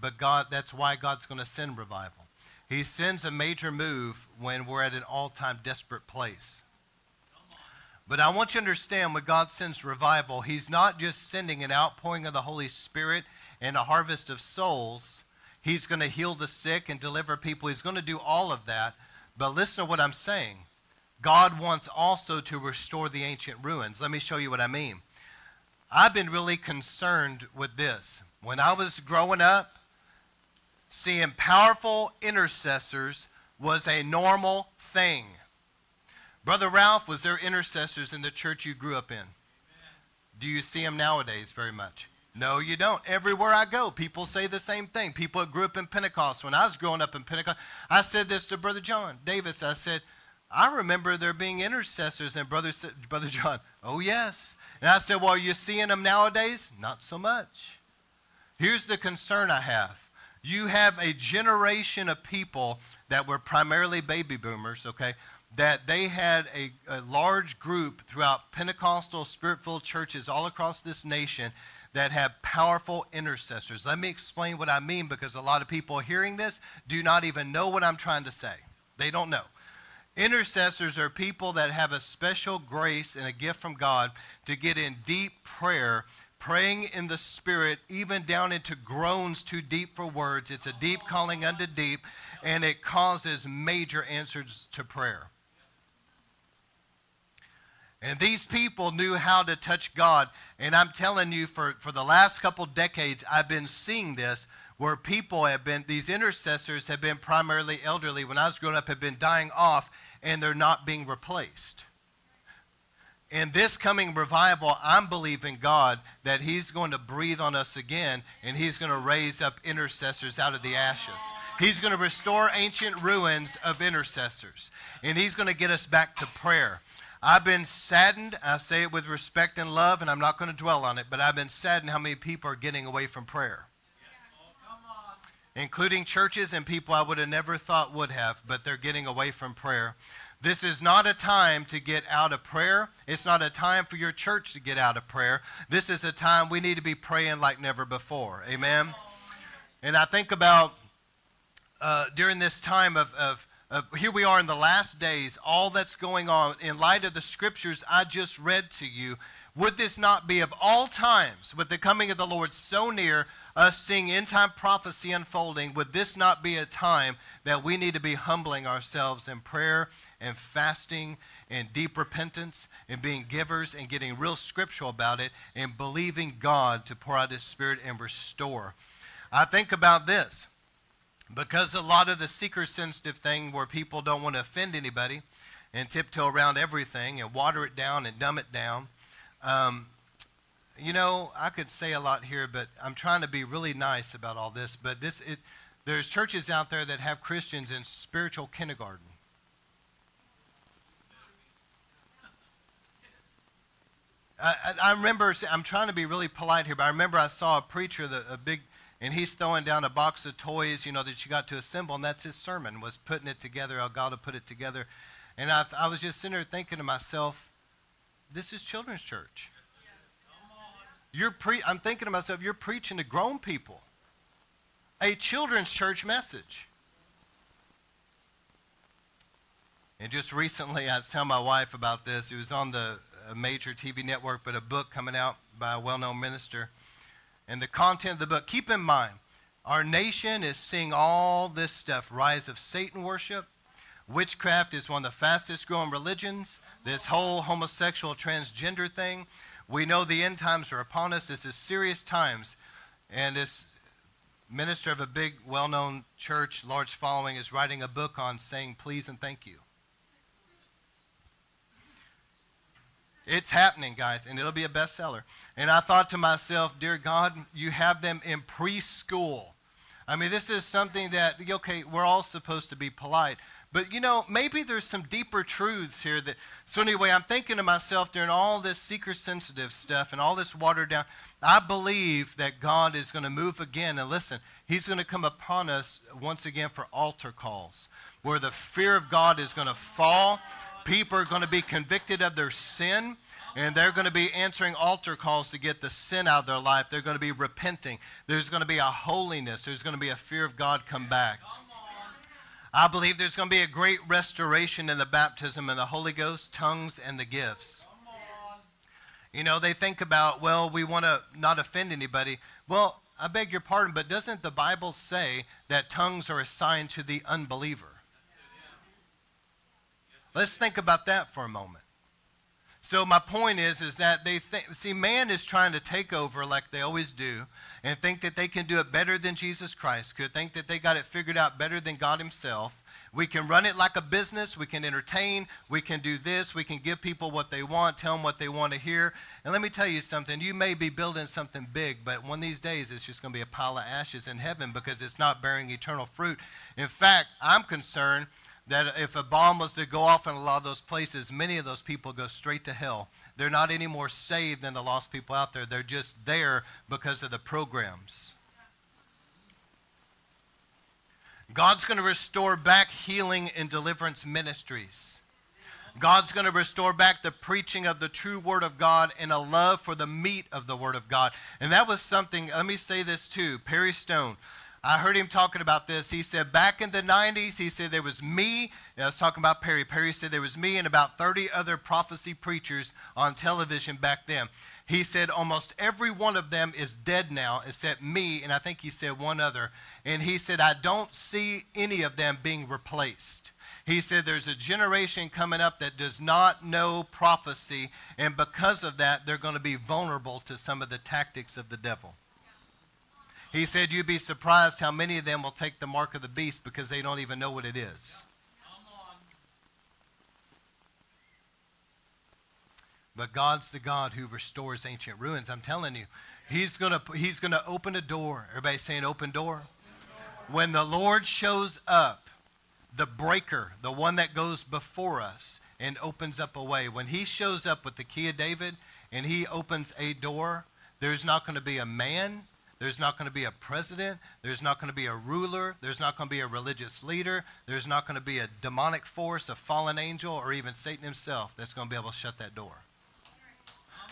But God, that's why God's going to send revival. He sends a major move when we're at an all-time desperate place. But I want you to understand when God sends revival, he's not just sending an outpouring of the Holy Spirit and a harvest of souls. He's going to heal the sick and deliver people. He's going to do all of that. But listen to what I'm saying. God wants also to restore the ancient ruins. Let me show you what I mean. I've been really concerned with this. When I was growing up, seeing powerful intercessors was a normal thing. Brother Ralph, was there intercessors in the church you grew up in? Amen. Do you see them nowadays very much? No, you don't. Everywhere I go, people say the same thing. People that grew up in Pentecost. When I was growing up in Pentecost, I said this to Brother John Davis. I said, I remember there being intercessors. And Brother John, oh, yes. And I said, well, are you seeing them nowadays? Not so much. Here's the concern I have. You have a generation of people that were primarily baby boomers, okay, that they had a large group throughout Pentecostal, Spirit-filled churches all across this nation that have powerful intercessors. Let me explain what I mean, because a lot of people hearing this do not even know what I'm trying to say. They don't know. Intercessors are people that have a special grace and a gift from God to get in deep prayer, praying in the Spirit, even down into groans too deep for words. It's a deep calling unto deep, and it causes major answers to prayer. And these people knew how to touch God. And I'm telling you, for the last couple decades, I've been seeing this, where people have been, these intercessors have been primarily elderly. When I was growing up, have been dying off, and they're not being replaced. In this coming revival, I'm believing God that he's going to breathe on us again, and he's going to raise up intercessors out of the ashes. He's going to restore ancient ruins of intercessors, and he's going to get us back to prayer. I've been saddened, I say it with respect and love, and I'm not going to dwell on it, but I've been saddened how many people are getting away from prayer. Including churches and people I would have never thought would have, but they're getting away from prayer. This is not a time to get out of prayer. It's not a time for your church to get out of prayer. This is a time we need to be praying like never before. Amen? And I think about during this time of here we are in the last days, all that's going on in light of the scriptures I just read to you. Would this not be, of all times, with the coming of the Lord so near, us seeing end-time prophecy unfolding, would this not be a time that we need to be humbling ourselves in prayer and fasting and deep repentance and being givers and getting real scriptural about it and believing God to pour out his Spirit and restore? I think about this, because a lot of the seeker-sensitive thing where people don't want to offend anybody and tiptoe around everything and water it down and dumb it down, I could say a lot here, but I'm trying to be really nice about all this. But there's churches out there that have Christians in spiritual kindergarten. I remember, I'm trying to be really polite here, but I remember I saw a preacher, and he's throwing down a box of toys, that you got to assemble, and that's his sermon, was putting it together, how God will put it together. And I was just sitting there thinking to myself, this is children's church. I'm thinking to myself, you're preaching to grown people a children's church message. And just recently, I was telling my wife about this. It was on a major TV network, but a book coming out by a well-known minister. And the content of the book, keep in mind, our nation is seeing all this stuff, rise of Satan worship. Witchcraft is one of the fastest growing religions. This whole homosexual transgender thing. We know the end times are upon us. This is serious times. And this minister of a big, well-known church, large following, is writing a book on saying please and thank you. It's happening, guys, and it'll be a bestseller. And I thought to myself, dear God, you have them in preschool. I mean, this is something that, okay, we're all supposed to be polite. But, maybe there's some deeper truths here that, so anyway, I'm thinking to myself during all this seeker-sensitive stuff and all this watered down, I believe that God is going to move again. And listen, he's going to come upon us once again for altar calls, where the fear of God is going to fall. People are going to be convicted of their sin. And they're going to be answering altar calls to get the sin out of their life. They're going to be repenting. There's going to be a holiness. There's going to be a fear of God come back. I believe there's going to be a great restoration in the baptism and the Holy Ghost, tongues, and the gifts. They think about, well, we want to not offend anybody. Well, I beg your pardon, but doesn't the Bible say that tongues are assigned to the unbeliever? Let's think about that for a moment. So my point is that they think, man is trying to take over like they always do and think that they can do it better than Jesus Christ could, think that they got it figured out better than God himself. We can run it like a business. We can entertain. We can do this. We can give people what they want, tell them what they want to hear. And let me tell you something. You may be building something big, but one of these days it's just going to be a pile of ashes in heaven because it's not bearing eternal fruit. In fact, I'm concerned that if a bomb was to go off in a lot of those places, many of those people go straight to hell. They're not any more saved than the lost people out there. They're just there because of the programs. God's going to restore back healing and deliverance ministries. God's going to restore back the preaching of the true word of God and a love for the meat of the word of God. And that was something, let me say this too, Perry Stone. I heard him talking about this. He said back in the 90s, he said there was me. I was talking about Perry. Perry said there was me and about 30 other prophecy preachers on television back then. He said almost every one of them is dead now except me, and I think he said one other. And he said, I don't see any of them being replaced. He said there's a generation coming up that does not know prophecy, and because of that, they're going to be vulnerable to some of the tactics of the devil. He said, you'd be surprised how many of them will take the mark of the beast because they don't even know what it is. But God's the God who restores ancient ruins. I'm telling you, he's going to open a door. Everybody's saying open door. When the Lord shows up, the breaker, the one that goes before us and opens up a way. When he shows up with the key of David and he opens a door, there's not going to be a man. There's not going to be a president. There's not going to be a ruler. There's not going to be a religious leader. There's not going to be a demonic force, a fallen angel, or even Satan himself that's going to be able to shut that door.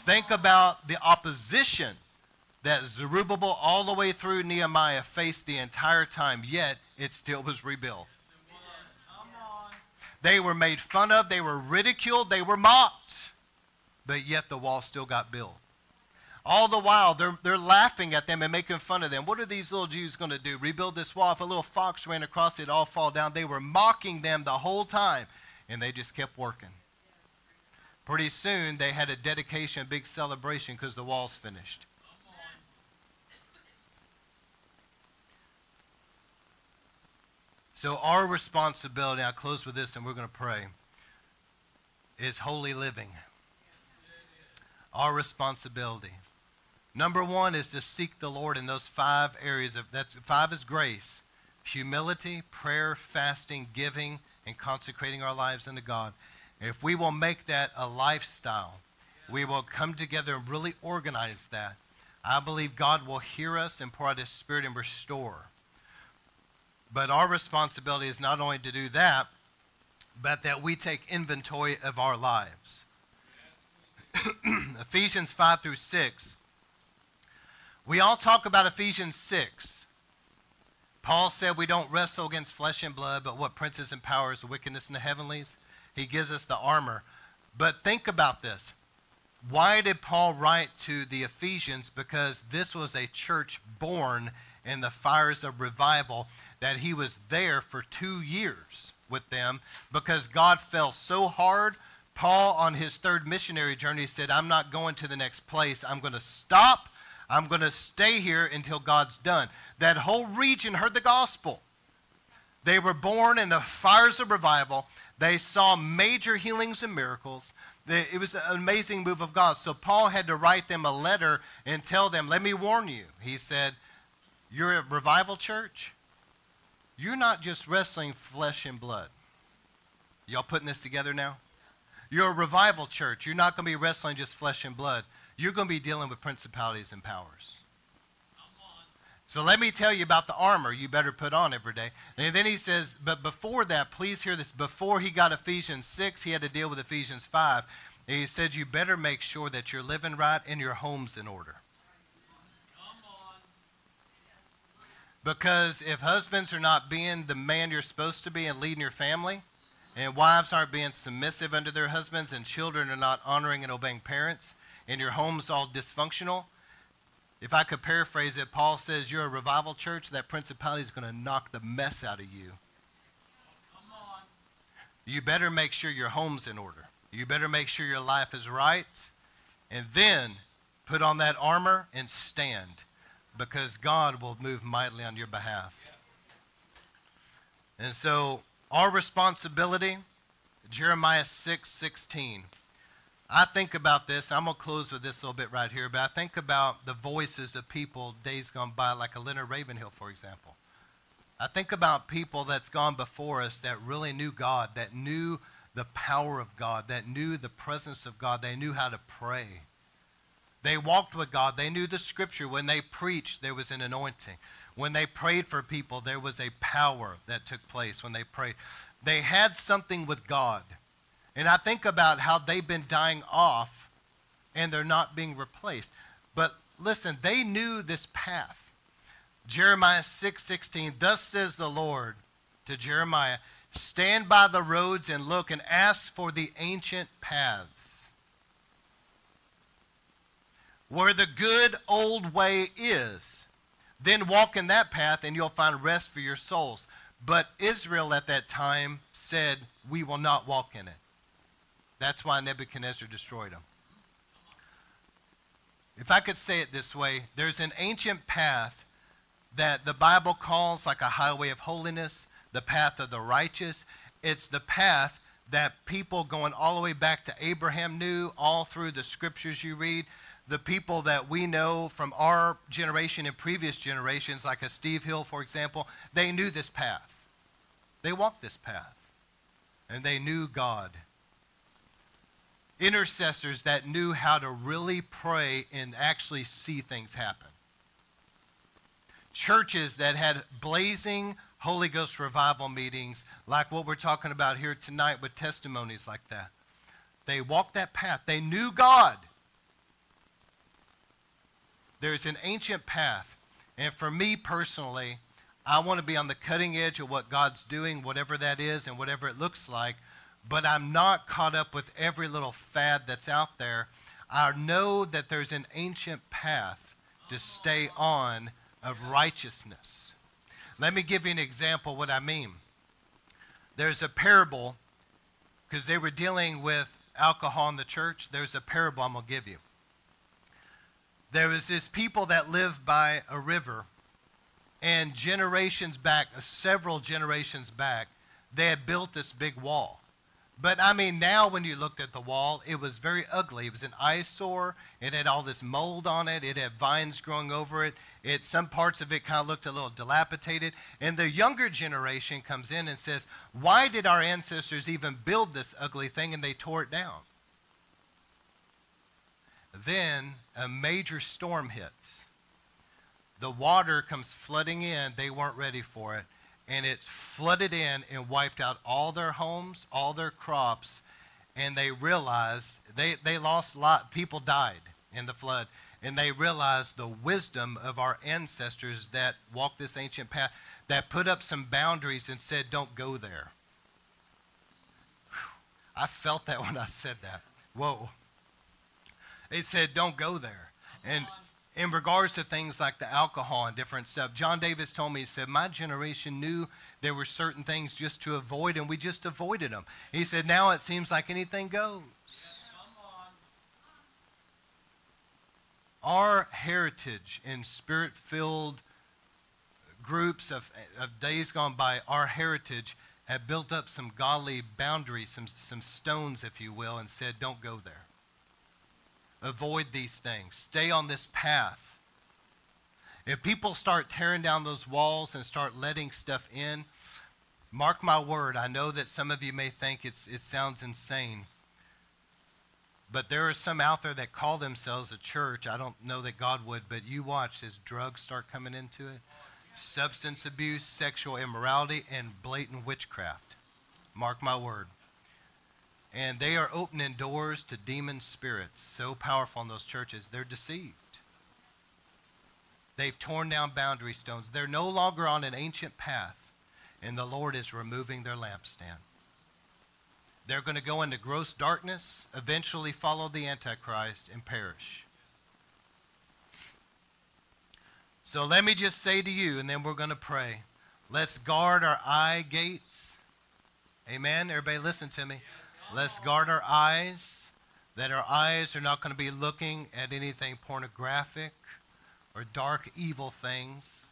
Think about the opposition that Zerubbabel all the way through Nehemiah faced the entire time, yet it still was rebuilt. They were made fun of. They were ridiculed. They were mocked. But yet the wall still got built. All the while, they're laughing at them and making fun of them. What are these little Jews going to do? Rebuild this wall? If a little fox ran across it, it'd all fall down. They were mocking them the whole time, and they just kept working. Pretty soon, they had a dedication, a big celebration because the wall's finished. So our responsibility, I'll close with this and we're going to pray, is holy living. Our responsibility. Number one is to seek the Lord in those five areas. Five is grace, humility, prayer, fasting, giving, and consecrating our lives unto God. If we will make that a lifestyle, we will come together and really organize that. I believe God will hear us and pour out his spirit and restore. But our responsibility is not only to do that, but that we take inventory of our lives. Ephesians 5 through 6. We all talk about Ephesians 6. Paul said we don't wrestle against flesh and blood, but what princes and powers, the wickedness in the heavenlies. He gives us the armor. But think about this. Why did Paul write to the Ephesians? Because this was a church born in the fires of revival, that he was there for 2 years with them because God fell so hard. Paul, on his third missionary journey, said, I'm not going to the next place. I'm going to stop. I'm going to stay here until God's done. That whole region heard the gospel. They were born in the fires of revival. They saw major healings and miracles. It was an amazing move of God. So Paul had to write them a letter and tell them, let me warn you. He said, you're a revival church. You're not just wrestling flesh and blood. Y'all putting this together now? You're a revival church. You're not going to be wrestling just flesh and blood. You're going to be dealing with principalities and powers. So let me tell you about the armor you better put on every day. And then he says, but before that, please hear this. Before he got Ephesians 6, he had to deal with Ephesians 5. And he said, you better make sure that you're living right and your home's in order. Because if husbands are not being the man you're supposed to be and leading your family, and wives aren't being submissive unto their husbands, and children are not honoring and obeying parents, and your home's all dysfunctional, if I could paraphrase it, Paul says you're a revival church, that principality is going to knock the mess out of you. Come on. You better make sure your home's in order. You better make sure your life is right. And then put on that armor and stand, because God will move mightily on your behalf. Yes. And so our responsibility, Jeremiah 6:16. I think about this. I'm going to close with this a little bit right here, but I think about the voices of people days gone by, like a Leonard Ravenhill, for example. I think about people that's gone before us that really knew God, that knew the power of God, that knew the presence of God. They knew how to pray. They walked with God. They knew the scripture. When they preached, there was an anointing. When they prayed for people, there was a power that took place when they prayed. They had something with God. And I think about how they've been dying off and they're not being replaced. But listen, they knew this path. Jeremiah 6:16, thus says the Lord to Jeremiah, stand by the roads and look and ask for the ancient paths, where the good old way is. Then walk in that path and you'll find rest for your souls. But Israel at that time said, we will not walk in it. That's why Nebuchadnezzar destroyed them. If I could say it this way, there's an ancient path that the Bible calls like a highway of holiness, the path of the righteous. It's the path that people going all the way back to Abraham knew, all through the scriptures you read. The people that we know from our generation and previous generations, like a Steve Hill, for example, they knew this path. They walked this path, and they knew God. Intercessors that knew how to really pray and actually see things happen. Churches that had blazing Holy Ghost revival meetings, like what we're talking about here tonight with testimonies like that. They walked that path. They knew God. There's an ancient path, and for me personally, I want to be on the cutting edge of what God's doing, whatever that is and whatever it looks like, but I'm not caught up with every little fad that's out there. I know that there's an ancient path to stay on of righteousness. Let me give you an example of what I mean. There's a parable, because they were dealing with alcohol in the church. There's a parable I'm going to give you. There was this people that lived by a river, and generations back, several generations back, they had built this big wall. But I mean, now when you looked at the wall, it was very ugly. It was an eyesore. It had all this mold on it. It had vines growing over it. Some parts of it kind of looked a little dilapidated. And the younger generation comes in and says, why did our ancestors even build this ugly thing? And they tore it down. Then a major storm hits. The water comes flooding in. They weren't ready for it. And it flooded in and wiped out all their homes, all their crops. And they realized they lost a lot. People died in the flood. And they realized the wisdom of our ancestors that walked this ancient path, that put up some boundaries and said, don't go there. Whew. I felt that when I said that. Whoa. They said, don't go there. And in regards to things like the alcohol and different stuff, John Davis told me, he said, my generation knew there were certain things just to avoid, and we just avoided them. He said, now it seems like anything goes. Our heritage in spirit-filled groups of days gone by, our heritage had built up some godly boundaries, some stones, if you will, and said, don't go there. Avoid these things. Stay on this path. If people start tearing down those walls and start letting stuff in, mark my word, I know that some of you may think it sounds insane, but there are some out there that call themselves a church. I don't know that God would, but you watch as drugs start coming into it, substance abuse, sexual immorality, and blatant witchcraft. Mark my word. And they are opening doors to demon spirits so powerful in those churches. They're deceived. They've torn down boundary stones. They're no longer on an ancient path, and the Lord is removing their lampstand. They're going to go into gross darkness, eventually follow the Antichrist, and perish. So let me just say to you, and then we're going to pray. Let's guard our eye gates. Amen? Everybody listen to me. Let's guard our eyes, that our eyes are not going to be looking at anything pornographic or dark, evil things.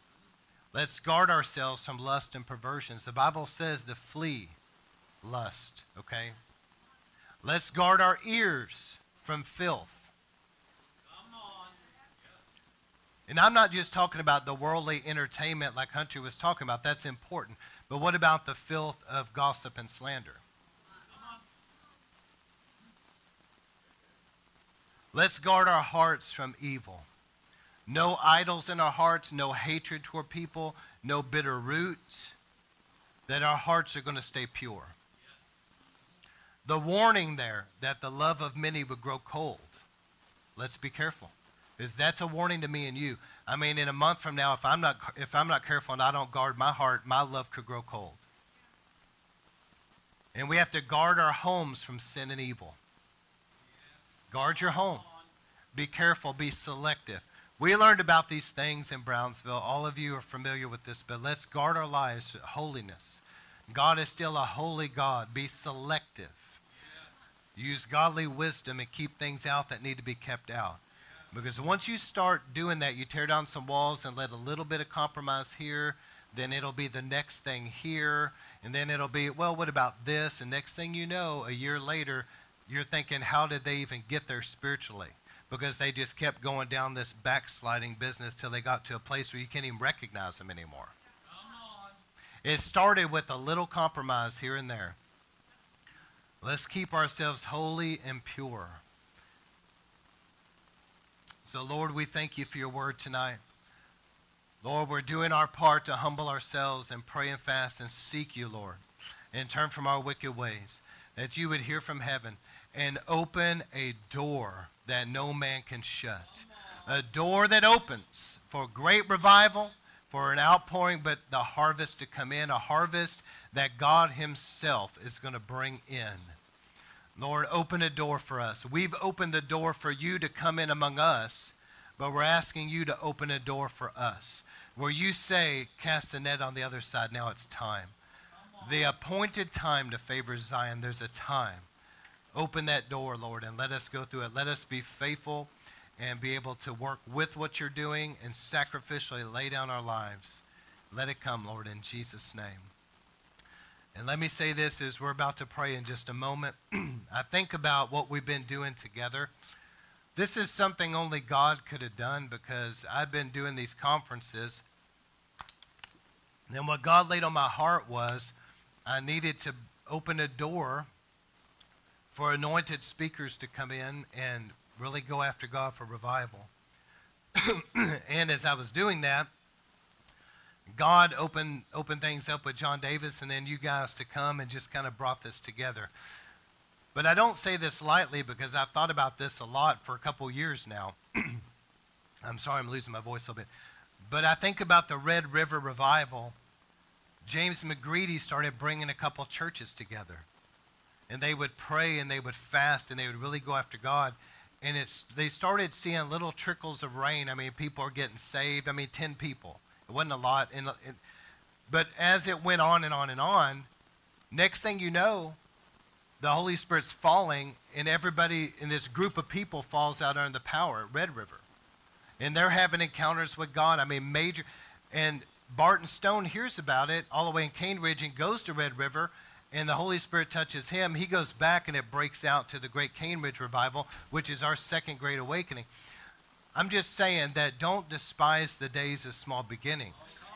Let's guard ourselves from lust and perversions. The Bible says to flee lust, okay? Let's guard our ears from filth. Come on. And I'm not just talking about the worldly entertainment like Hunter was talking about. That's important. But what about the filth of gossip and slander? Let's guard our hearts from evil. No idols in our hearts, no hatred toward people, no bitter root, that our hearts are going to stay pure. Yes. The warning there that the love of many would grow cold. Let's be careful, because that's a warning to me and you. I mean, in a month from now, if I'm not careful and I don't guard my heart, my love could grow cold. And we have to guard our homes from sin and evil. Guard your home. Be careful. Be selective. We learned about these things in Brownsville. All of you are familiar with this, but let's guard our lives with holiness. God is still a holy God. Be selective. Yes. Use godly wisdom and keep things out that need to be kept out. Yes. Because once you start doing that, you tear down some walls and let a little bit of compromise here, then it'll be the next thing here, and then it'll be, well, what about this? And next thing you know, a year later, you're thinking, how did they even get there spiritually? Because they just kept going down this backsliding business till they got to a place where you can't even recognize them anymore. It started with a little compromise here and there. Let's keep ourselves holy and pure. So, Lord, we thank you for your word tonight. Lord, we're doing our part to humble ourselves and pray and fast and seek you, Lord, and turn from our wicked ways, that you would hear from heaven and open a door that no man can shut. A door that opens for great revival, for an outpouring, but the harvest to come in, a harvest that God himself is going to bring in. Lord, open a door for us. We've opened the door for you to come in among us, but we're asking you to open a door for us, where you say, cast the net on the other side. Now it's time. The appointed time to favor Zion. There's a time. Open that door, Lord, and let us go through it. Let us be faithful and be able to work with what you're doing and sacrificially lay down our lives. Let it come, Lord, in Jesus' name. And let me say this as we're about to pray in just a moment. I think about what we've been doing together. This is something only God could have done, because I've been doing these conferences. And what God laid on my heart was I needed to open a door for anointed speakers to come in and really go after God for revival. And as I was doing that, God opened things up with John Davis and then you guys to come and just kind of brought this together. But I don't say this lightly, because I've thought about this a lot for a couple years now. I'm sorry, I'm losing my voice a little bit. But I think about the Red River Revival. James McGreedy started bringing a couple churches together. And they would pray and they would fast and they would really go after God. And they started seeing little trickles of rain. I mean, people are getting saved. I mean, 10 people. It wasn't a lot. But as it went on and on and on, next thing you know, the Holy Spirit's falling, and everybody in this group of people falls out under the power at Red River. And they're having encounters with God. I mean, major. And Barton Stone hears about it all the way in Cane Ridge and goes to Red River. And the Holy Spirit touches him. He goes back and it breaks out to the Great Cane Ridge Revival, which is our second Great Awakening. I'm just saying that don't despise the days of small beginnings.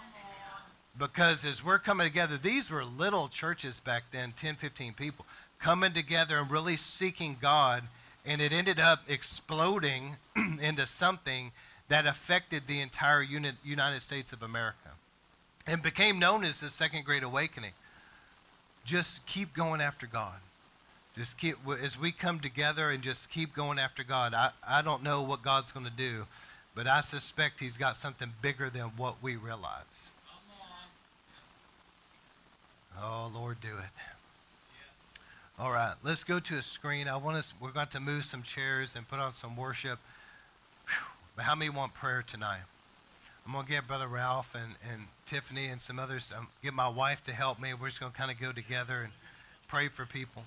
Because as we're coming together, these were little churches back then, 10, 15 people, coming together and really seeking God. And it ended up exploding into something that affected the entire United States of America. And became known as the Second Great Awakening. Just keep going after God. Just keep, as we come together and just keep going after God. I don't know what God's going to do, but I suspect he's got something bigger than what we realize. Oh, Lord, do it. All right, let's go to a screen. We're going to move some chairs and put on some worship. But how many want prayer tonight? I'm going to get Brother Ralph and Tiffany and some others, get my wife to help me. We're just going to kind of go together and pray for people.